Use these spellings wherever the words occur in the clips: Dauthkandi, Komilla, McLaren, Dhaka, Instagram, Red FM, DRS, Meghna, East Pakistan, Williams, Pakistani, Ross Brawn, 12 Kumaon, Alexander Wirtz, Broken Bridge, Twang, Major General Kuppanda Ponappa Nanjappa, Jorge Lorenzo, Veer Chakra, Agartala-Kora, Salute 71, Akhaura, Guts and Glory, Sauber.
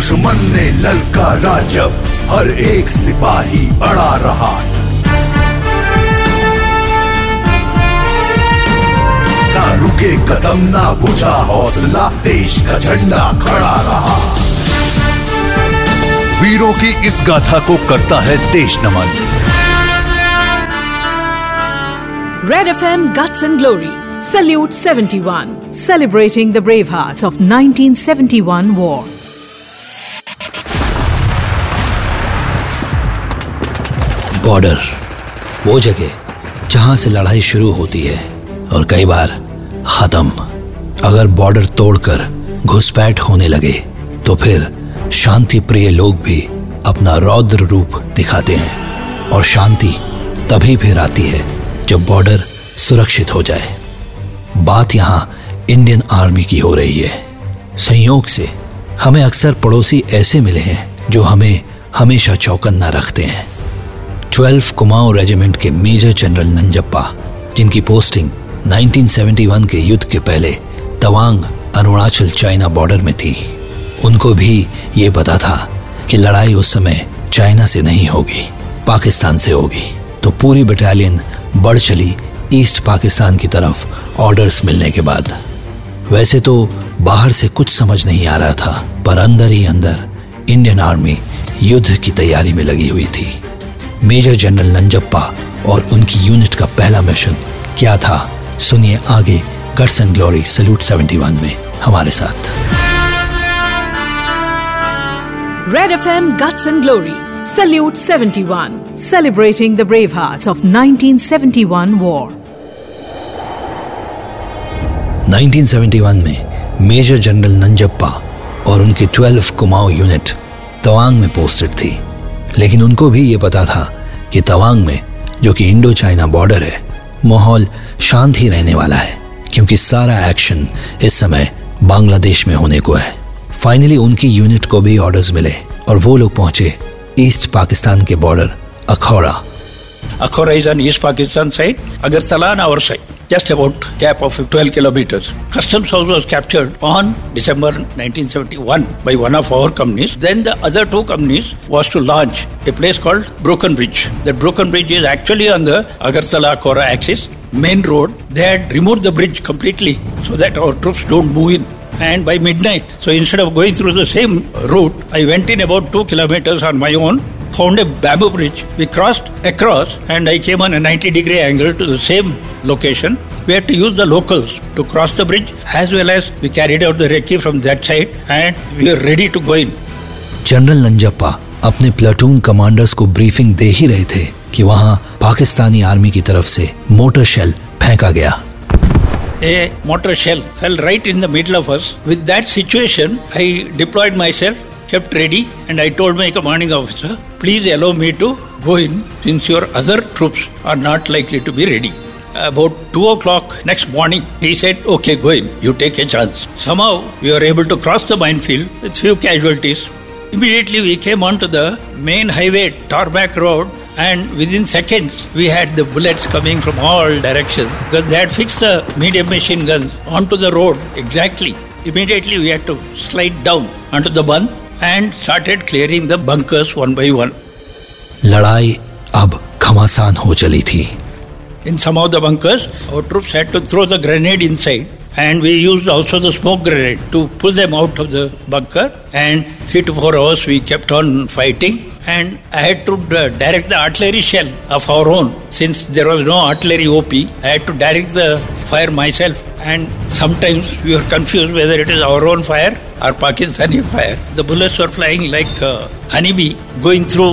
दुश्मन ने ललकारा जब हर एक सिपाही अड़ा रहा। ना रुके कदम ना बुझा हौसला, देश का झंडा खड़ा रहा। वीरों की इस गाथा को करता है देश नमन। Red FM guts and glory salute 71 celebrating the brave hearts of 1971 war। Border वो जगह जहां से लड़ाई शुरू होती है और कई बार खत्म। अगर बॉर्डर तोड़कर घुसपैठ होने लगे तो फिर शांति प्रिय लोग भी अपना रौद्र रूप दिखाते हैं और शांति तभी फिर आती है जब बॉर्डर सुरक्षित हो जाए। बात यहाँ इंडियन आर्मी की हो रही है। संयोग से हमें अक्सर पड़ोसी ऐसे मिले हैं जो हमें हमेशा चौकन्ना रखते हैं। 12 कुमाऊं रेजिमेंट के मेजर जनरल नंजप्पा, जिनकी पोस्टिंग 1971 के युद्ध के पहले तवांग अरुणाचल चाइना बॉर्डर में थी, उनको भी ये पता था कि लड़ाई उस समय चाइना से नहीं होगी, पाकिस्तान से होगी। तो पूरी बटालियन बढ़ चली ईस्ट पाकिस्तान की तरफ ऑर्डर्स मिलने के बाद। वैसे तो बाहर से कुछ समझ नहीं आ रहा था, पर अंदर ही अंदर इंडियन आर्मी युद्ध की तैयारी में लगी हुई थी। मेजर जनरल नंजप्पा और उनकी यूनिट का पहला मिशन क्या था, सुनिए आगे गट्स एंड ग्लोरी सल्यूट 71 में हमारे साथ। Red FM guts and glory salute 71 celebrating the brave hearts of 1971 war। 1971 में मेजर जनरल नंजप्पा और उनकी 12 कुमाऊं यूनिट तवांग में पोस्टेड थी, लेकिन उनको भी ये पता था कि तवांग में, जो कि इंडो चाइना बॉर्डर है, माहौल शांत ही रहने वाला है, क्योंकि सारा एक्शन इस समय बांग्लादेश में होने को है। फाइनली उनकी यूनिट को भी ऑर्डर्स मिले और वो लोग पहुंचे ईस्ट पाकिस्तान के border Akhaura. Akhaura is on East Pakistan side, Agartala on our side, just about gap of 12 kilometers. Customs house was captured on December 1971 by one of our companies. Then the other two companies was to launch a place called Broken Bridge. That Broken Bridge is actually on the Agartala-Kora axis, main road. They had removed the bridge completely so that our troops don't move in. And by midnight, so instead of going through the same route, I went in about 2 kilometers on my own, found a bamboo bridge. We crossed across and I came on a 90-degree angle to the same location. We had to use the locals to cross the bridge, as well as we carried out the recce from that side and we were ready to go in. General Nanjappa अपने platoon commanders को briefing दे ही रहे थे कि वहाँ Pakistani army की तरफ से मोटर शेल फेंका गया। A mortar shell fell right in the middle of us. With that situation, I deployed myself, kept ready, and I told my commanding officer, please allow me to go in since your other troops are not likely to be ready. About 2 o'clock next morning, he said, okay, go in, you take a chance. Somehow, we were able to cross the minefield with few casualties. Immediately, we came onto the main highway, tarmac road, and within seconds, we had the bullets coming from all directions because they had fixed the medium machine guns onto the road exactly. Immediately, we had to slide down onto the bund and started clearing the bunkers one by one. लड़ाई अब घमासान हो चली थी. In some of the bunkers, our troops had to throw the grenade inside, and we used also the smoke grenade to pull them out of the bunker. And 3 to 4 hours we kept on fighting. And I had to direct the artillery shell of our own. Since there was no artillery OP, I had to direct the fire myself. And sometimes we were confused whether it is our own fire or Pakistani fire. The bullets were flying like honeybee, going through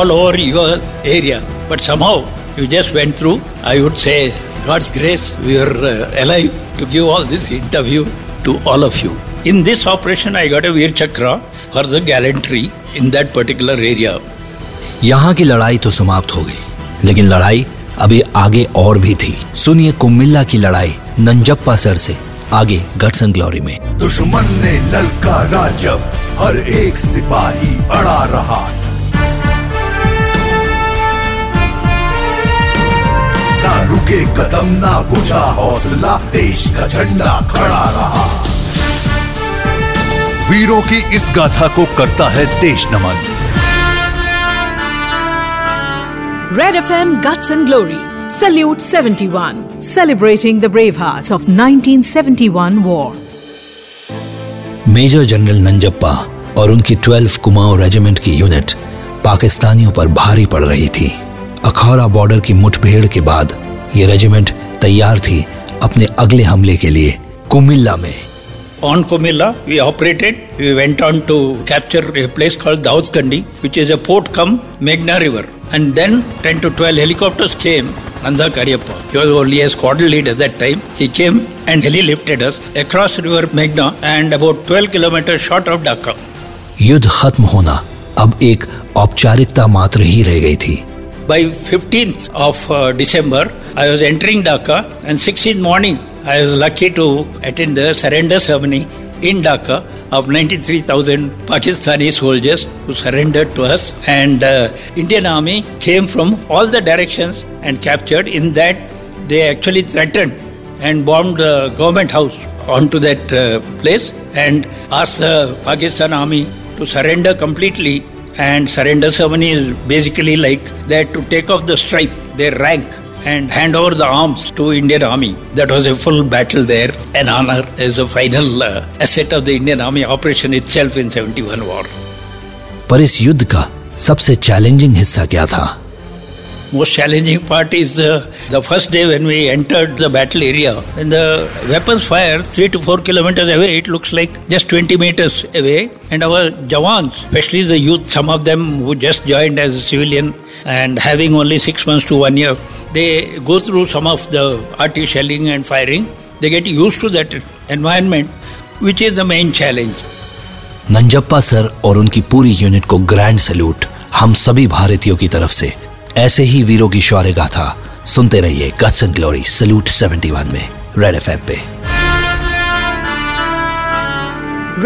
all over your area. But somehow you just went through. I would say God's grace, we are alive to give all this interview to all of you. In this operation, I got a Veer Chakra for the gallantry in that particular area. यहाँ की लड़ाई तो समाप्त हो गई, लेकिन लड़ाई अभी आगे और भी थी। सुनिए कोमिल्ला की लड़ाई नंजप्पा सर से आगे गट्स एंड ग्लोरी में। दुश्मन ने ललकारा जब हर एक सिपाही अड़ा रहा। रुके कदम ना बुझा हौसला, देश का झंडा खड़ा रहा। वीरों की इस गाथा को करता है देश नमन। Red FM guts and glory salute 71 celebrating the brave hearts of 1971 war. Major general Nanjappa और उनकी 12 कुमाऊं रेजिमेंट की यूनिट पाकिस्तानियों पर भारी पड़ रही थी। अखौरा बॉर्डर की मुठभेड़ के बाद ये रेजिमेंट तैयार थी अपने अगले हमले के लिए कोमिल्ला में। On Komilla, we operated. We went on to capture a place called Dauthkandi, which is a port cum Meghna river. And then 10 to 12 helicopters came. Nanjappa, he was only a squadron lead at that time. He came and heli-lifted us across river Meghna and about 12 kilometers short of Dhaka. युद्ध खत्म होना अब एक औपचारिकता मात्र ही रह गई थी। By 15th of December, I was entering Dhaka and 16th morning, I was lucky to attend the surrender ceremony in Dhaka of 93,000 Pakistani soldiers who surrendered to us, and Indian Army came from all the directions and captured. In that, they actually threatened and bombed the government house onto that place and asked the Pakistan Army to surrender completely, and surrender ceremony is basically like that, to take off the stripe, their rank, and hand over the arms to Indian Army. That was a full battle there. An honor is a final asset of the Indian Army operation itself in 71 war. पर इस युद्ध का सबसे challenging हिस्सा क्या था? Most challenging part is the first day when we entered the battle area. And the weapons fire 3 to 4 kilometers away, it looks like just 20 meters away. And our jawans, especially the youth, some of them who just joined as a civilian and having only 6 months to 1 year, they go through some of the artillery shelling and firing. They get used to that environment, which is the main challenge. Nanjappa sir और उनकी पूरी unit को grand salute हम सभी भारतीयों की तरफ से। ऐसे ही वीरों की शौर्य गाथा सुनते रहिए गट्स एंड ग्लोरी सल्यूट 71 में रेड एफएम पे।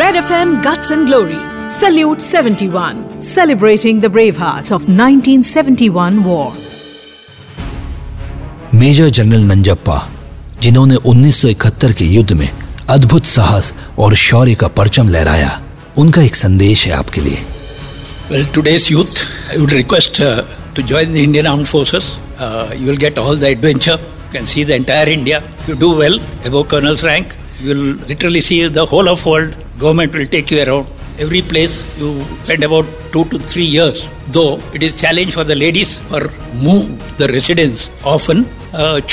Red FM guts and glory salute 71 celebrating the brave hearts of 1971 war. Major general Nanjappa, जिन्होंने 1971 के युद्ध में अद्भुत साहस और शौर्य का परचम लहराया, उनका एक संदेश है आपके लिए। Well, today's youth, I would request to join the Indian Armed Forces. You will get all the adventure. You can see the entire India. If you do well, above colonel's rank, you will literally see the whole of world. Government will take you around. Every place you spend about 2 to 3 years. Though it is challenge for the ladies or move the residents often.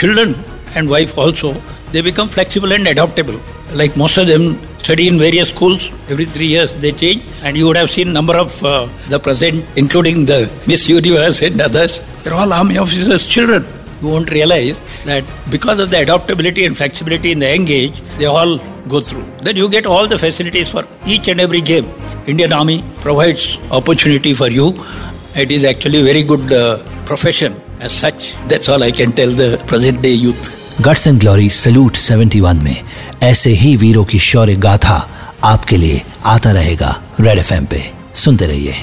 Children and wife also, they become flexible and adaptable. Like most of them study in various schools. Every 3 years they change, and you would have seen number of the present, including the Miss Universe and others. They're all army officers' children. You won't realize that because of the adaptability and flexibility in the young age, they all go through. Then you get all the facilities for each and every game. Indian Army provides opportunity for you. It is actually a very good profession as such. That's all I can tell the present day youth. Guts and glory salute 71 में ऐसे ही वीरों की शौर्य गाथा आपके लिए आता रहेगा red FM पे। सुनते रहिए।